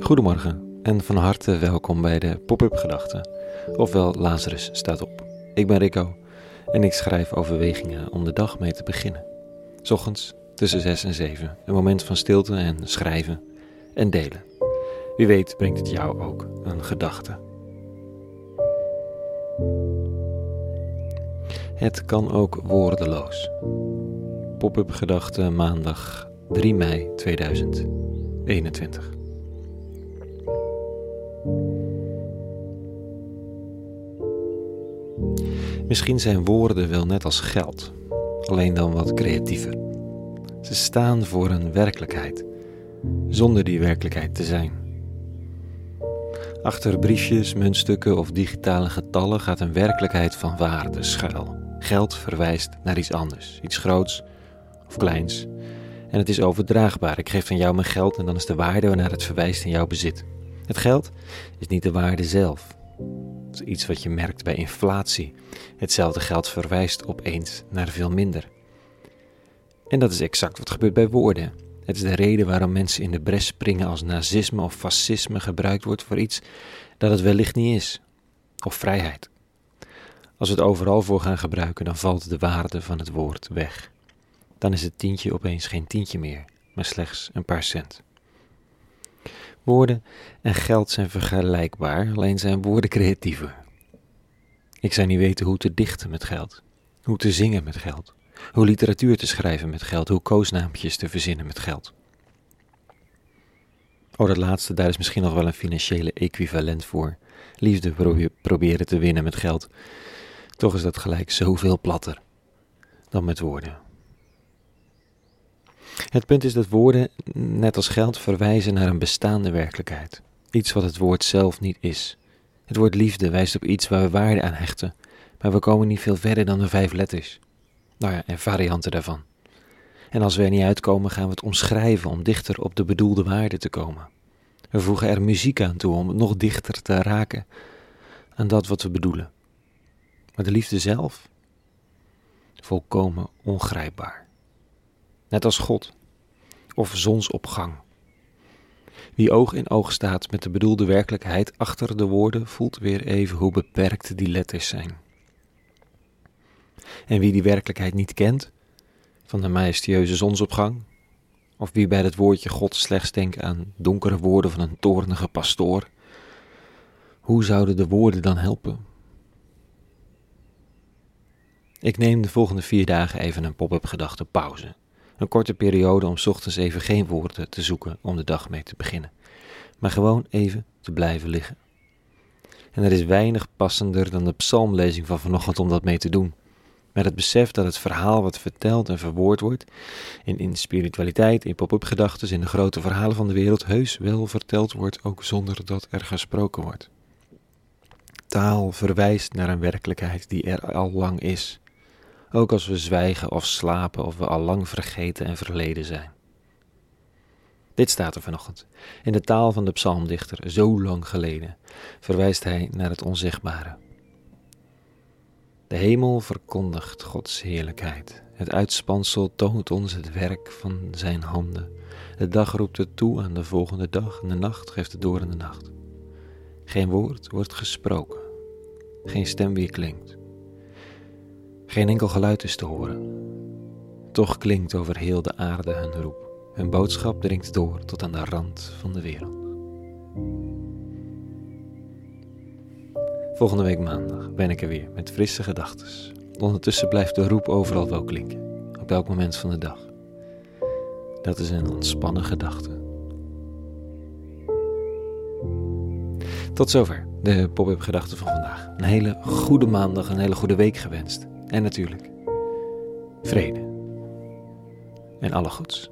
Goedemorgen en van harte welkom bij de Pop-up Gedachten, ofwel Lazarus staat op. Ik ben Rico en ik schrijf overwegingen om de dag mee te beginnen. 's Ochtends tussen 6 en 7, een moment van stilte en schrijven en delen. Wie weet brengt het jou ook een gedachte. Het kan ook woordeloos. Pop-up Gedachten maandag 3 mei 2021. Misschien zijn woorden wel net als geld, alleen dan wat creatiever. Ze staan voor een werkelijkheid, zonder die werkelijkheid te zijn. Achter briefjes, muntstukken of digitale getallen gaat een werkelijkheid van waarde schuil. Geld verwijst naar iets anders, iets groots of kleins. En het is overdraagbaar. Ik geef aan jou mijn geld en dan is de waarde waarnaar het verwijst in jouw bezit. Het geld is niet de waarde zelf. Dat is iets wat je merkt bij inflatie. Hetzelfde geld verwijst opeens naar veel minder. En dat is exact wat gebeurt bij woorden. Het is de reden waarom mensen in de bres springen als nazisme of fascisme gebruikt wordt voor iets dat het wellicht niet is. Of vrijheid. Als we het overal voor gaan gebruiken, dan valt de waarde van het woord weg. Dan is het tientje opeens geen tientje meer, maar slechts een paar cent. Woorden en geld zijn vergelijkbaar, alleen zijn woorden creatiever. Ik zou niet weten hoe te dichten met geld, hoe te zingen met geld, hoe literatuur te schrijven met geld, hoe koosnaampjes te verzinnen met geld. Oh, dat laatste, daar is misschien nog wel een financiële equivalent voor. Liefde proberen te winnen met geld. Toch is dat gelijk zoveel platter dan met woorden. Het punt is dat woorden, net als geld, verwijzen naar een bestaande werkelijkheid. Iets wat het woord zelf niet is. Het woord liefde wijst op iets waar we waarde aan hechten, maar we komen niet veel verder dan de 5 letters. Nou ja, en varianten daarvan. En als we er niet uitkomen, gaan we het omschrijven om dichter op de bedoelde waarde te komen. We voegen er muziek aan toe om het nog dichter te raken aan dat wat we bedoelen. Maar de liefde zelf? Volkomen ongrijpbaar. Net als God, of zonsopgang. Wie oog in oog staat met de bedoelde werkelijkheid achter de woorden, voelt weer even hoe beperkt die letters zijn. En wie die werkelijkheid niet kent, van de majestueuze zonsopgang, of wie bij dat woordje God slechts denkt aan donkere woorden van een toornige pastoor, hoe zouden de woorden dan helpen? Ik neem de volgende 4 dagen even een pop-up gedachte pauze. Een korte periode om 's ochtends even geen woorden te zoeken om de dag mee te beginnen. Maar gewoon even te blijven liggen. En er is weinig passender dan de psalmlezing van vanochtend om dat mee te doen. Met het besef dat het verhaal wat verteld en verwoord wordt, in spiritualiteit, in pop-up gedachten, in de grote verhalen van de wereld, heus wel verteld wordt, ook zonder dat er gesproken wordt. Taal verwijst naar een werkelijkheid die er al lang is. Ook als we zwijgen of slapen of we al lang vergeten en verleden zijn. Dit staat er vanochtend. In de taal van de psalmdichter, zo lang geleden, verwijst hij naar het onzichtbare. De hemel verkondigt Gods heerlijkheid. Het uitspansel toont ons het werk van zijn handen. De dag roept het toe aan de volgende dag en de nacht geeft het door aan de nacht. Geen woord wordt gesproken. Geen stem weer klinkt. Geen enkel geluid is te horen. Toch klinkt over heel de aarde hun roep. Hun boodschap dringt door tot aan de rand van de wereld. Volgende week maandag ben ik er weer met frisse gedachten. Ondertussen blijft de roep overal wel klinken, op elk moment van de dag. Dat is een ontspannen gedachte. Tot zover de pop-up gedachten van vandaag. Een hele goede maandag, een hele goede week gewenst. En natuurlijk, vrede en alle goeds.